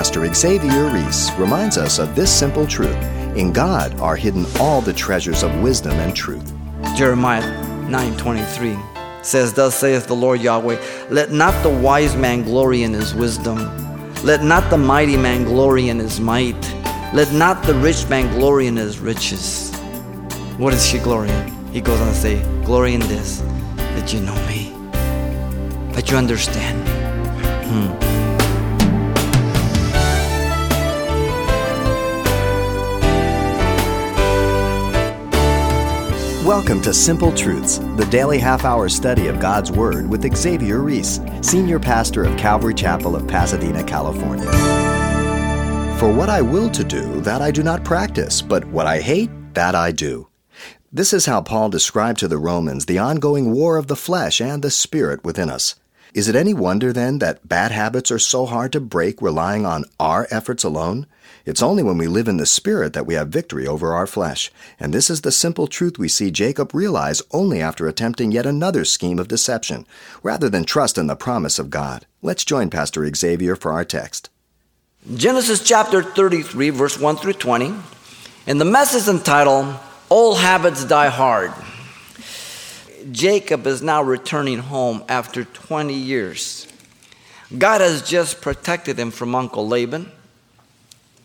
Pastor Xavier Ries reminds us of this simple truth. In God are hidden all the treasures of wisdom and truth. Jeremiah 9:23 says, "Thus saith the Lord Yahweh, let not the wise man glory in his wisdom. Let not the mighty man glory in his might. Let not the rich man glory in his riches." What is he glorying? He goes on to say, "Glory in this, that you know me, that you understand me." Welcome to Simple Truths, the daily half-hour study of God's Word with Xavier Ries, Senior Pastor of Calvary Chapel of Pasadena, California. For what I will to do, that I do not practice, but what I hate, that I do. This is how Paul described to the Romans the ongoing war of the flesh and the spirit within us. Is it any wonder, then, that bad habits are so hard to break relying on our efforts alone? It's only when we live in the Spirit that we have victory over our flesh. And this is the simple truth we see Jacob realize only after attempting yet another scheme of deception, rather than trust in the promise of God. Let's join Pastor Xavier for our text. Genesis chapter 33, verse 1 through 20. And the message is entitled, "Old Habits Die Hard." Jacob is now returning home after 20 years. God has just protected him from Uncle Laban.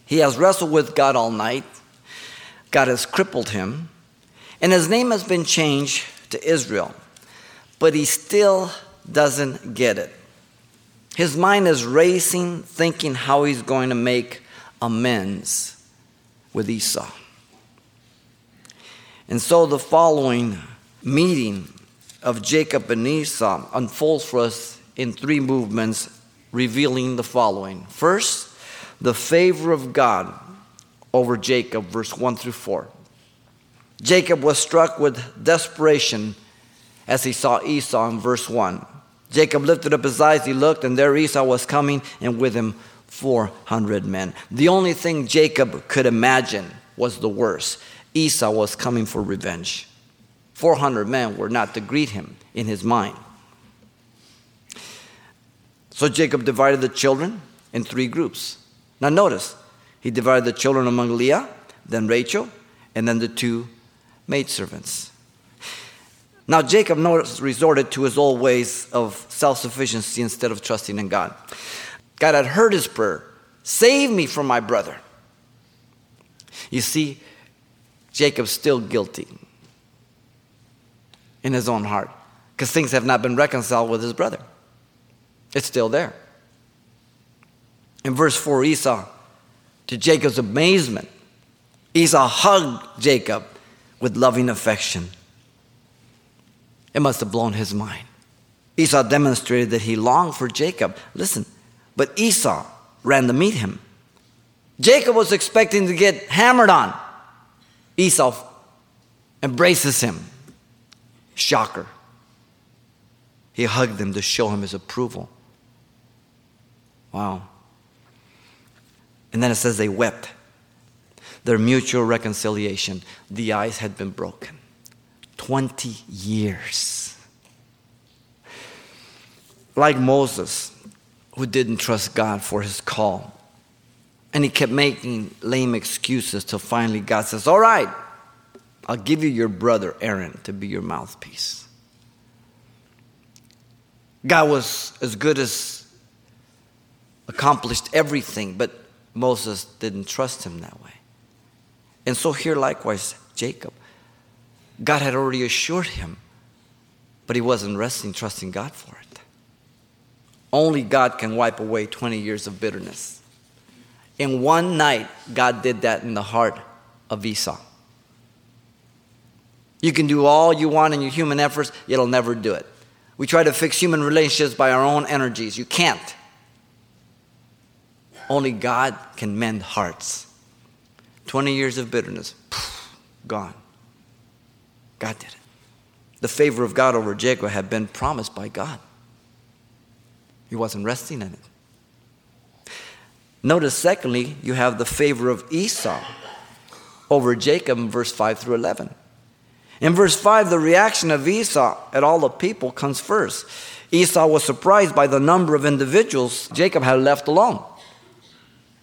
He has wrestled with God all night. God has crippled him. And his name has been changed to Israel. But he still doesn't get it. His mind is racing, thinking how he's going to make amends with Esau. And so the following meeting of Jacob and Esau unfolds for us in three movements, revealing the following. First, the favor of God over Jacob, verse 1 through 4. Jacob was struck with desperation as he saw Esau in verse 1. Jacob lifted up his eyes, he looked, and there Esau was coming, and with him 400 men. The only thing Jacob could imagine was the worst. Esau was coming for revenge. 400 men were not to greet him in his mind. So Jacob divided the children in three groups. Now notice, he divided the children among Leah, then Rachel, and then the two maidservants. Now Jacob resorted to his old ways of self-sufficiency instead of trusting in God. God had heard his prayer, "Save me from my brother." You see, Jacob's still guilty in his own heart, because things have not been reconciled with his brother. It's still there. In verse 4, Esau, to Jacob's amazement, Esau hugged Jacob with loving affection. It must have blown his mind. Esau demonstrated that he longed for Jacob. Listen, but Esau ran to meet him. Jacob was expecting to get hammered on. Esau embraces him. Shocker. He hugged him to show him his approval. Wow. And then it says they wept. Their mutual reconciliation. The ice had been broken. 20 years. Like Moses, who didn't trust God for his call. And he kept making lame excuses till finally God says, "All right, I'll give you your brother Aaron to be your mouthpiece." God was as good as accomplished everything, but Moses didn't trust him that way. And so here likewise, Jacob. God had already assured him, but he wasn't trusting God for it. Only God can wipe away 20 years of bitterness. In one night, God did that in the heart of Esau. You can do all you want in your human efforts, it'll never do it. We try to fix human relationships by our own energies. You can't. Only God can mend hearts. 20 years of bitterness, gone. God did it. The favor of God over Jacob had been promised by God. He wasn't resting in it. Notice, secondly, you have the favor of Esau over Jacob in verse 5 through 11. In verse 5, the reaction of Esau at all the people comes first. Esau was surprised by the number of individuals Jacob had left alone.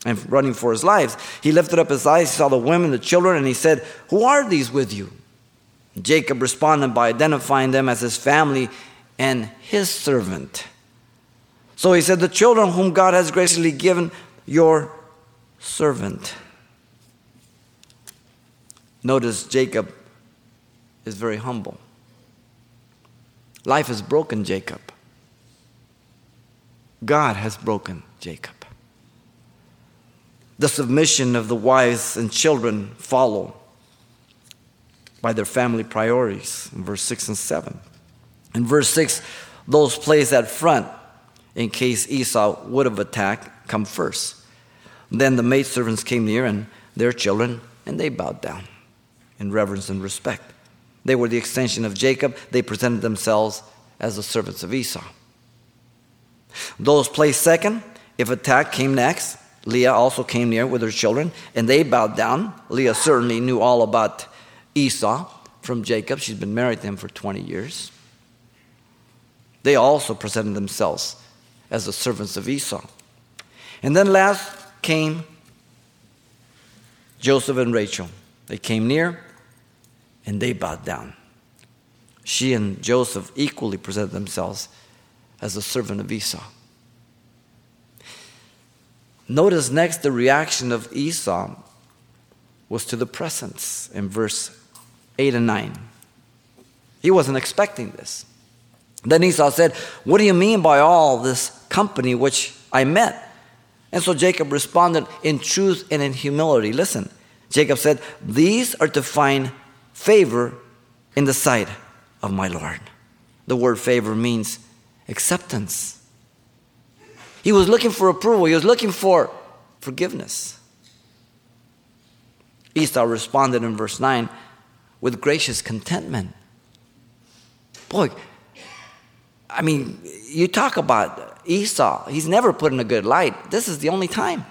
and running for his life. He lifted up his eyes, he saw the women, the children, and he said, "Who are these with you?" Jacob responded by identifying them as his family and his servant. So he said, "The children whom God has graciously given your servant." Notice Jacob is very humble. Life has broken Jacob. God has broken Jacob. The submission of the wives and children follow by their family priorities in verse 6 and 7. In verse 6, those placed at front in case Esau would have attacked come first. Then the maidservants came near and their children, and they bowed down in reverence and respect. They were the extension of Jacob. They presented themselves as the servants of Esau. Those placed second, if attack, came next. Leah also came near with her children, and they bowed down. Leah certainly knew all about Esau from Jacob. She's been married to him for 20 years. They also presented themselves as the servants of Esau. And then last came Joseph and Rachel. They came near, and they bowed down. She and Joseph equally presented themselves as a servant of Esau. Notice next the reaction of Esau was to the presence in verse 8 and 9. He wasn't expecting this. Then Esau said, "What do you mean by all this company which I met?" And so Jacob responded in truth and in humility. Listen, Jacob said, "These are to find favor in the sight of my Lord." The word favor means acceptance. He was looking for approval. He was looking for forgiveness. Esau responded in verse 9 with gracious contentment. Boy, you talk about Esau. He's never put in a good light. This is the only time.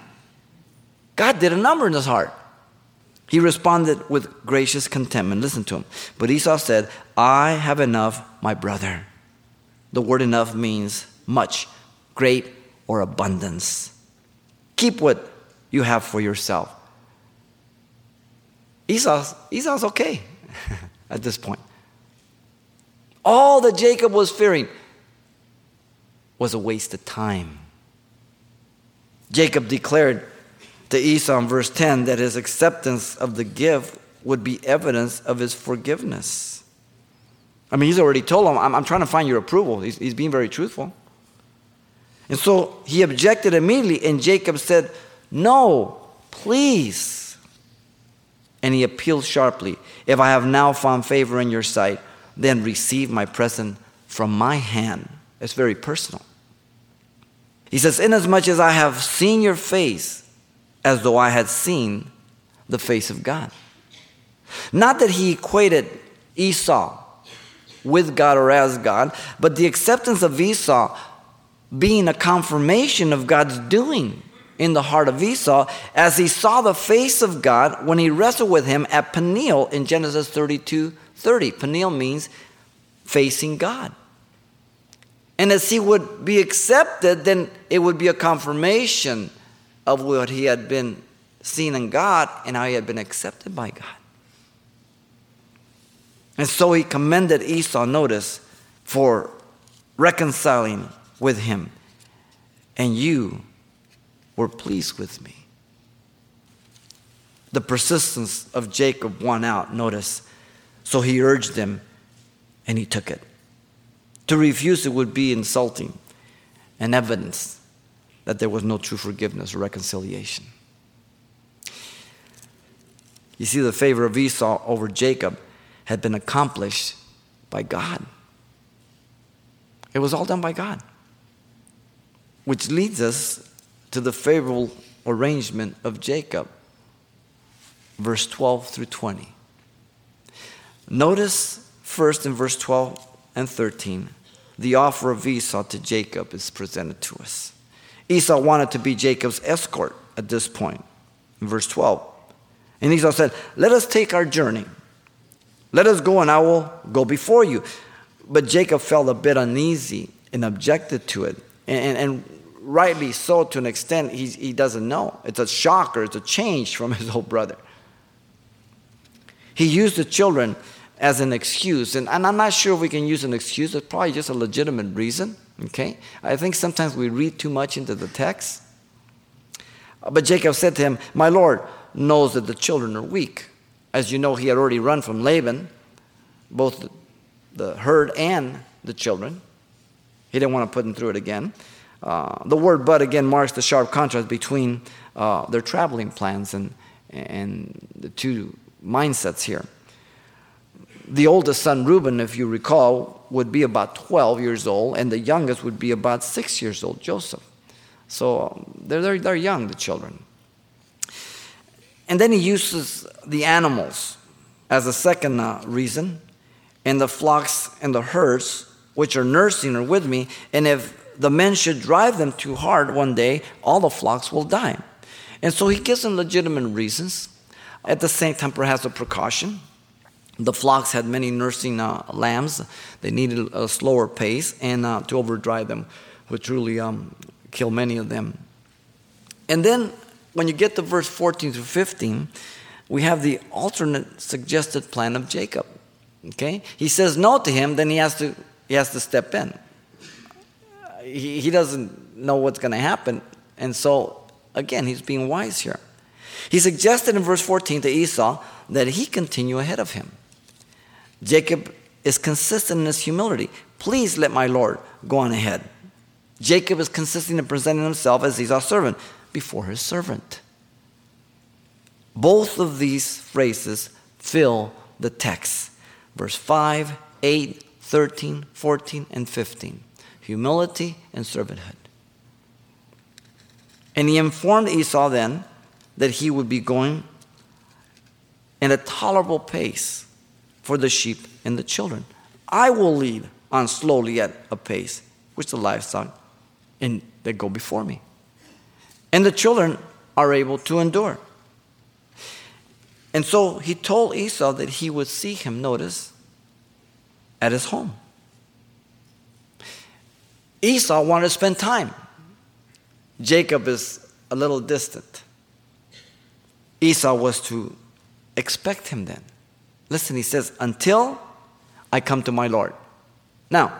God did a number in his heart. He responded with gracious contentment. Listen to him. But Esau said, "I have enough, my brother." The word enough means much, great, or abundance. Keep what you have for yourself. Esau's okay at this point. All that Jacob was fearing was a waste of time. Jacob declared to Esau in verse 10 that his acceptance of the gift would be evidence of his forgiveness. He's already told him, I'm trying to find your approval. He's being very truthful. And so he objected immediately, and Jacob said, "No, please." And he appealed sharply, "If I have now found favor in your sight, then receive my present from my hand." It's very personal. He says, "Inasmuch as I have seen your face, as though I had seen the face of God." Not that he equated Esau with God or as God, but the acceptance of Esau being a confirmation of God's doing in the heart of Esau as he saw the face of God when he wrestled with him at Peniel in Genesis 32:30. Peniel means facing God. And as he would be accepted, then it would be a confirmation of what he had been seen in God and how he had been accepted by God. And so he commended Esau, notice, for reconciling with him. "And you were pleased with me." The persistence of Jacob won out, notice. So he urged him, and he took it. To refuse it would be insulting and evidence that there was no true forgiveness or reconciliation. You see, the favor of Esau over Jacob had been accomplished by God. It was all done by God. Which leads us to the favorable arrangement of Jacob, verse 12 through 20. Notice first in verse 12 and 13, the offer of Esau to Jacob is presented to us. Esau wanted to be Jacob's escort at this point, in verse 12. And Esau said, "Let us take our journey. Let us go, and I will go before you." But Jacob felt a bit uneasy and objected to it. And rightly so to an extent, he doesn't know. It's a shocker, it's a change from his old brother. He used the children as an excuse, and I'm not sure if we can use an excuse. It's probably just a legitimate reason, okay? I think sometimes we read too much into the text. But Jacob said to him, "My Lord knows that the children are weak." As you know, he had already run from Laban, both the herd and the children. He didn't want to put them through it again. The word "but" again marks the sharp contrast between their traveling plans and the two mindsets here. The oldest son, Reuben, if you recall, would be about 12 years old, and the youngest would be about 6 years old, Joseph. So they're young, the children. And then he uses the animals as a second reason, and the flocks and the herds, which are nursing or with me, and if the men should drive them too hard one day, all the flocks will die. And so he gives them legitimate reasons. At the same time, perhaps a precaution. The flocks had many nursing lambs. They needed a slower pace, and to overdrive them would truly kill many of them. And then when you get to verse 14 through 15, we have the alternate suggested plan of Jacob. Okay? He says no to him, then he has to step in. He doesn't know what's going to happen, and so, again, he's being wise here. He suggested in verse 14 to Esau that he continue ahead of him. Jacob is consistent in his humility. "Please let my Lord go on ahead." Jacob is consistent in presenting himself as Esau's servant before his servant. Both of these phrases fill the text. Verse 5, 8, 13, 14, and 15. Humility and servanthood. And he informed Esau then that he would be going at a tolerable pace for the sheep and the children. "I will lead on slowly at a pace, which the livestock and they go before me. And the children are able to endure." And so he told Esau that he would see him, notice, at his home. Esau wanted to spend time. Jacob is a little distant. Esau was to expect him then. Listen, he says, "Until I come to my Lord." Now,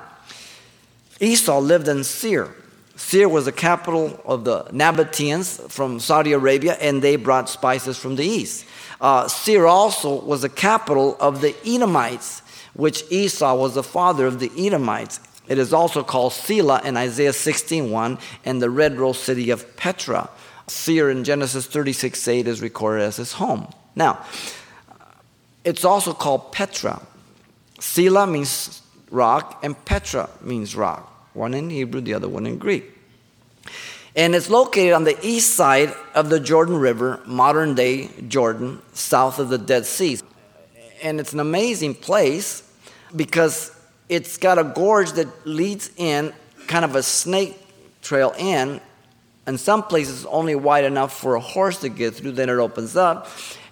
Esau lived in Seir. Seir was the capital of the Nabataeans from Saudi Arabia, and they brought spices from the east. Seir also was the capital of the Edomites, which Esau was the father of the Edomites. It is also called Sila in Isaiah 16:1, and the red rose city of Petra. Seir in Genesis 36:8 is recorded as his home. Now, it's also called Petra. Sila means rock, and Petra means rock. One in Hebrew, the other one in Greek. And it's located on the east side of the Jordan River, modern-day Jordan, south of the Dead Sea. And it's an amazing place because it's got a gorge that leads in, kind of a snake trail in, and some places only wide enough for a horse to get through. Then it opens up,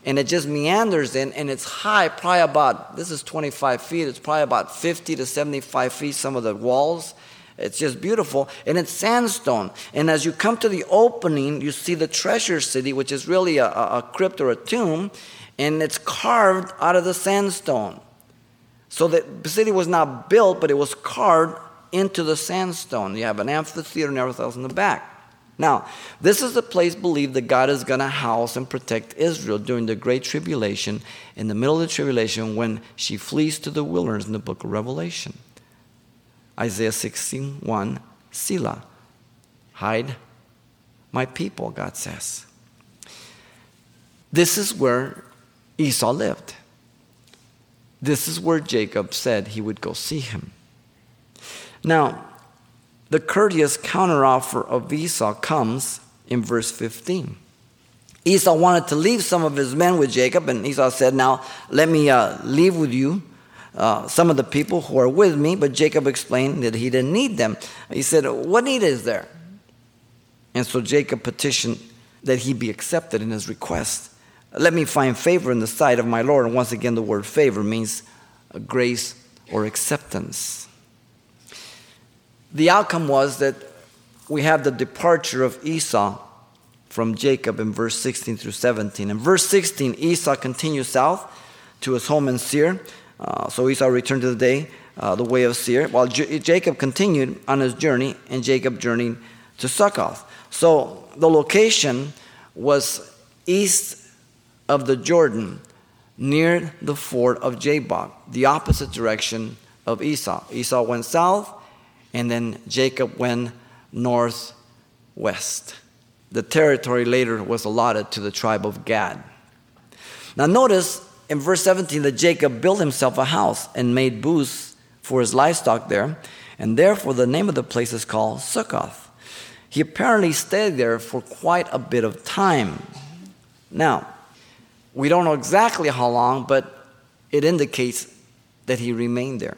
and it just meanders in, and it's high, probably about, this is 25 feet, it's probably about 50 to 75 feet, some of the walls. It's just beautiful, and it's sandstone. And as you come to the opening, you see the treasure city, which is really a crypt or a tomb, and it's carved out of the sandstone. So the city was not built, but it was carved into the sandstone. You have an amphitheater and everything else in the back. Now, this is the place believed that God is going to house and protect Israel during the Great Tribulation, in the middle of the tribulation, when she flees to the wilderness in the book of Revelation. Isaiah 16:1, Selah, hide my people, God says. This is where Esau lived. This is where Jacob said he would go see him. Now, the courteous counteroffer of Esau comes in verse 15. Esau wanted to leave some of his men with Jacob, and Esau said, "Now, let me leave with you some of the people who are with me." But Jacob explained that he didn't need them. He said, "What need is there?" And so Jacob petitioned that he be accepted in his request. "Let me find favor in the sight of my Lord." And once again, the word favor means grace or acceptance. The outcome was that we have the departure of Esau from Jacob in verse 16 through 17. In verse 16, Esau continues south to his home in Seir. So Esau returned to the way of Seir, while Jacob continued on his journey, and Jacob journeyed to Succoth. So the location was east of the Jordan, near the ford of Jabbok, the opposite direction of Esau. Esau went south, and then Jacob went northwest. The territory later was allotted to the tribe of Gad. Now notice in verse 17 that Jacob built himself a house and made booths for his livestock there, and therefore the name of the place is called Succoth. He apparently stayed there for quite a bit of time. Now, we don't know exactly how long, but it indicates that he remained there.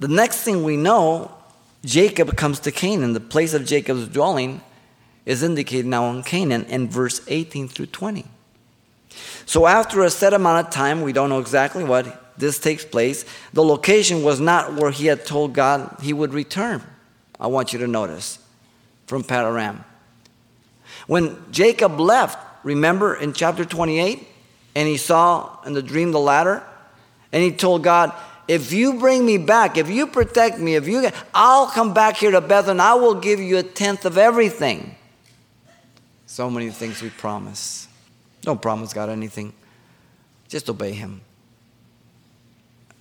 The next thing we know, Jacob comes to Canaan. The place of Jacob's dwelling is indicated now in Canaan in verse 18 through 20. So after a set amount of time, we don't know exactly what this takes place. The location was not where he had told God he would return. I want you to notice from Paddan Aram. When Jacob left, remember in chapter 28, and he saw in the dream the ladder, and he told God, if you bring me back, if you protect me, I'll come back here to Bethel, and I will give you a tenth of everything. So many things we promise. Don't promise God anything. Just obey him.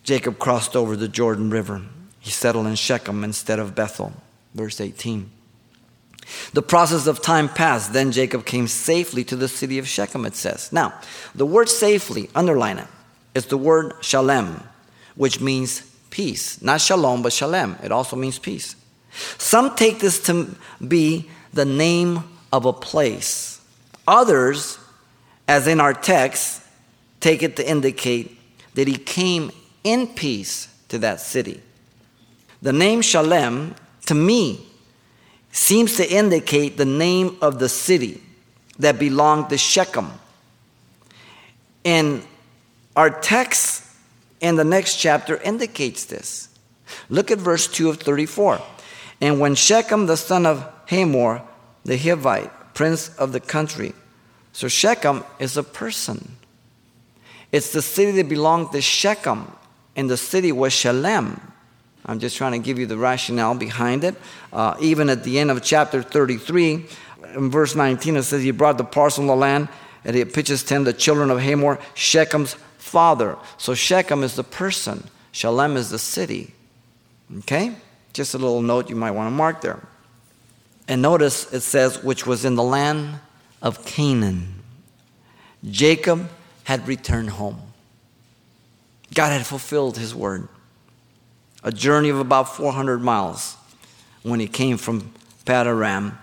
Jacob crossed over the Jordan River. He settled in Shechem instead of Bethel. Verse 18. The process of time passed. Then Jacob came safely to the city of Shechem, it says. Now, the word safely, underline it, is the word shalem, which means peace. Not shalom, but shalem. It also means peace. Some take this to be the name of a place. Others, as in our text, take it to indicate that he came in peace to that city. The name Shalem, to me, seems to indicate the name of the city that belonged to Shechem. And our text in the next chapter indicates this. Look at verse 2 of 34. And when Shechem, the son of Hamor, the Hivite, prince of the country. So Shechem is a person. It's the city that belonged to Shechem, and the city was Shalem. I'm just trying to give you the rationale behind it. Even at the end of chapter 33, in verse 19, it says, he brought the parcel of the land, and it pitches to him the children of Hamor, Shechem's father. So Shechem is the person. Shalem is the city. Okay? Just a little note you might want to mark there. And notice it says, which was in the land of Canaan. Jacob had returned home. God had fulfilled his word. A journey of about 400 miles when he came from Paddan Aram.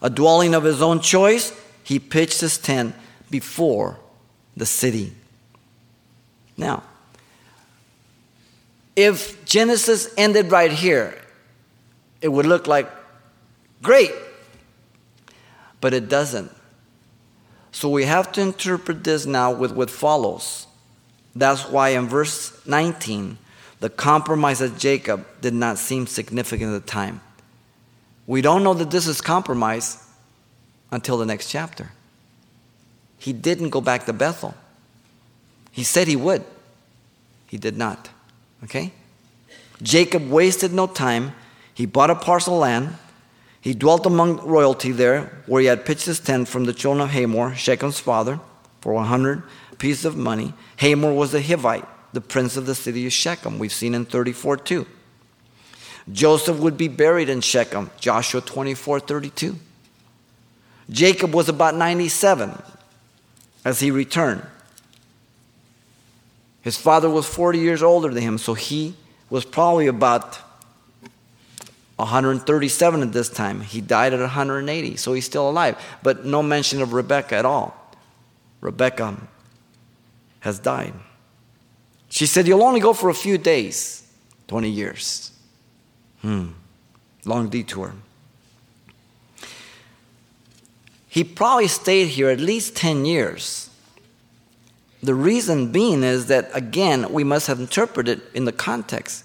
A dwelling of his own choice, he pitched his tent before the city. Now, if Genesis ended right here, it would look like, great, but it doesn't. So we have to interpret this now with what follows. That's why in verse 19, the compromise of Jacob did not seem significant at the time. We don't know that this is compromise until the next chapter. He didn't go back to Bethel. He said he would. He did not. Okay? Jacob wasted no time. He bought a parcel of land. He dwelt among royalty there, where he had pitched his tent from the children of Hamor, Shechem's father, for 100 pieces of money. Hamor was a Hivite, the prince of the city of Shechem. We've seen in 34:2. Joseph would be buried in Shechem, Joshua 24:32. Jacob was about 97 as he returned. His father was 40 years older than him, so he was probably about 137 at this time. He died at 180, so he's still alive. But no mention of Rebekah at all. Rebekah has died. She said, you'll only go for a few days, 20 years. Long detour. He probably stayed here at least 10 years. The reason being is that, again, we must have interpreted in the context.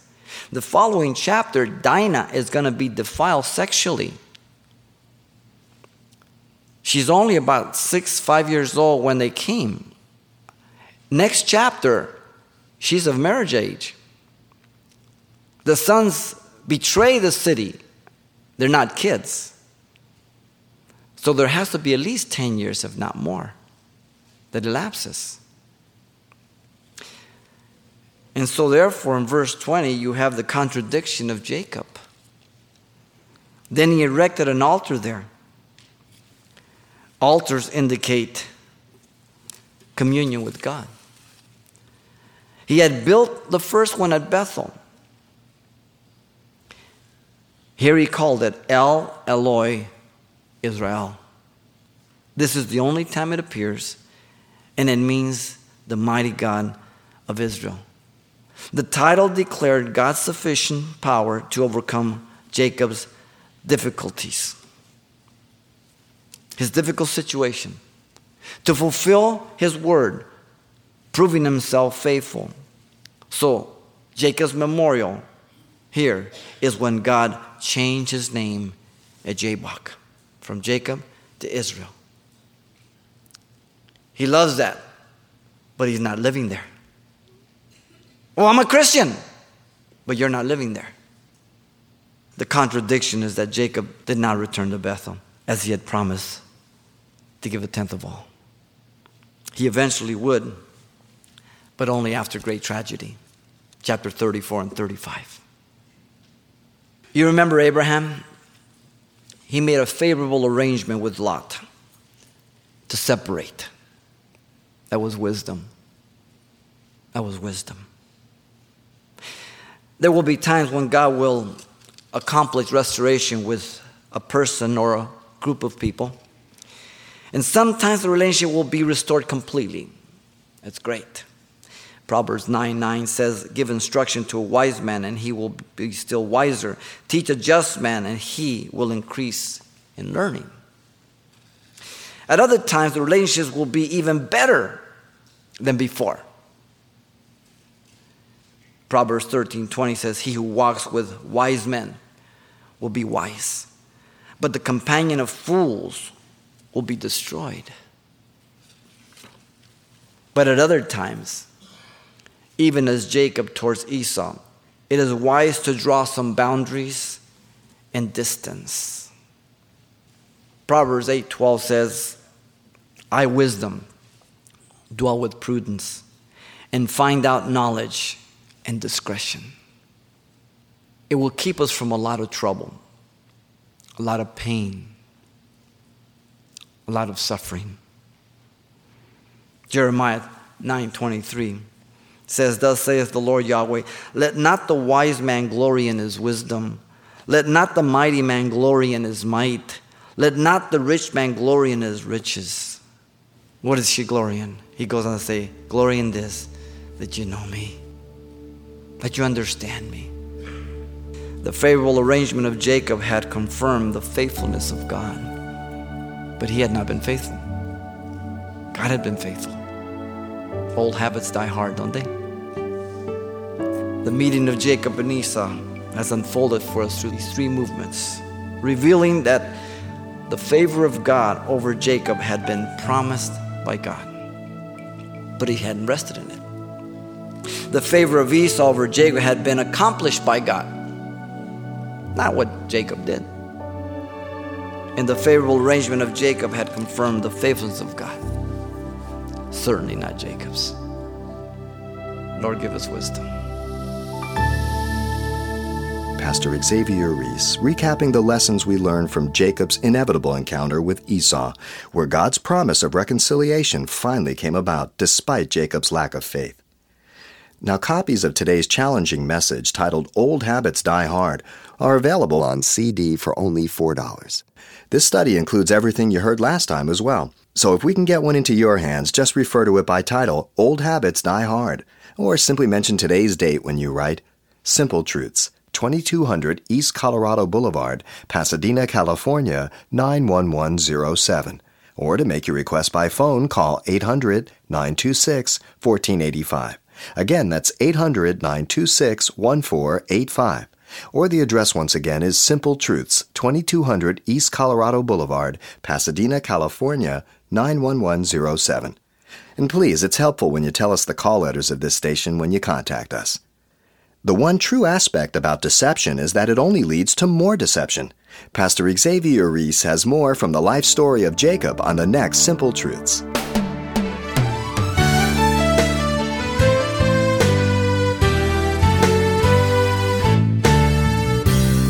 The following chapter, Dinah is going to be defiled sexually. She's only about 5 years old when they came. Next chapter, she's of marriage age. The sons betray the city. They're not kids. So there has to be at least 10 years, if not more, that elapses. And so therefore, in verse 20, you have the contradiction of Jacob. Then he erected an altar there. Altars indicate communion with God. He had built the first one at Bethel. Here he called it El Eloi Israel. This is the only time it appears, and it means the mighty God of Israel. The title declared God's sufficient power to overcome Jacob's difficulties, his difficult situation, to fulfill his word, proving himself faithful. So Jacob's memorial here is when God changed his name at Jabbok, from Jacob to Israel. He loves that, but he's not living there. Well, I'm a Christian, but you're not living there. The contradiction is that Jacob did not return to Bethel, as he had promised to give a tenth of all. He eventually would, but only after great tragedy. Chapter 34 and 35. You remember Abraham? He made a favorable arrangement with Lot to separate. That was wisdom. That was wisdom. There will be times when God will accomplish restoration with a person or a group of people. And sometimes the relationship will be restored completely. That's great. Proverbs 9:9 says, give instruction to a wise man and he will be still wiser. Teach a just man and he will increase in learning. At other times, the relationships will be even better than before. Proverbs 13:20 says, he who walks with wise men will be wise, but the companion of fools will be destroyed. But at other times, even as Jacob towards Esau, it is wise to draw some boundaries and distance. Proverbs 8:12 says, I, wisdom, dwell with prudence and find out knowledge and discretion. It will keep us from a lot of trouble, a lot of pain, a lot of suffering. Jeremiah 9:23 says, thus saith the Lord Yahweh, let not the wise man glory in his wisdom. Let not the mighty man glory in his might. Let not the rich man glory in his riches. What is he glorying? He goes on to say, glory in this, that you know me, that you understand me. The favorable arrangement of Jacob had confirmed the faithfulness of God, but he had not been faithful. God had been faithful. Old habits die hard, don't they? The meeting of Jacob and Esau has unfolded for us through these three movements, revealing that the favor of God over Jacob had been promised by God, but he hadn't rested in it. The favor of Esau over Jacob had been accomplished by God, not what Jacob did. And the favorable arrangement of Jacob had confirmed the faithfulness of God, certainly not Jacob's. Lord, give us wisdom. Pastor Xavier Ries, recapping the lessons we learned from Jacob's inevitable encounter with Esau, where God's promise of reconciliation finally came about despite Jacob's lack of faith. Now, copies of today's challenging message, titled Old Habits Die Hard, are available on CD for only $4. This study includes everything you heard last time as well. So if we can get one into your hands, just refer to it by title, Old Habits Die Hard, or simply mention today's date when you write, Simple Truths, 2200 East Colorado Boulevard, Pasadena, California, 91107. Or to make your request by phone, call 800-926-1485. Again, that's 800-926-1485. Or the address once again is Simple Truths, 2200 East Colorado Boulevard, Pasadena, California, 91107. And please, it's helpful when you tell us the call letters of this station when you contact us. The one true aspect about deception is that it only leads to more deception. Pastor Xavier Ries has more from the life story of Jacob on the next Simple Truths.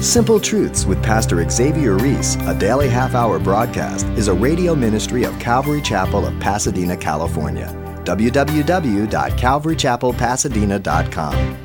Simple Truths with Pastor Xavier Ries, a daily half-hour broadcast, is a radio ministry of Calvary Chapel of Pasadena, California. www.calvarychapelpasadena.com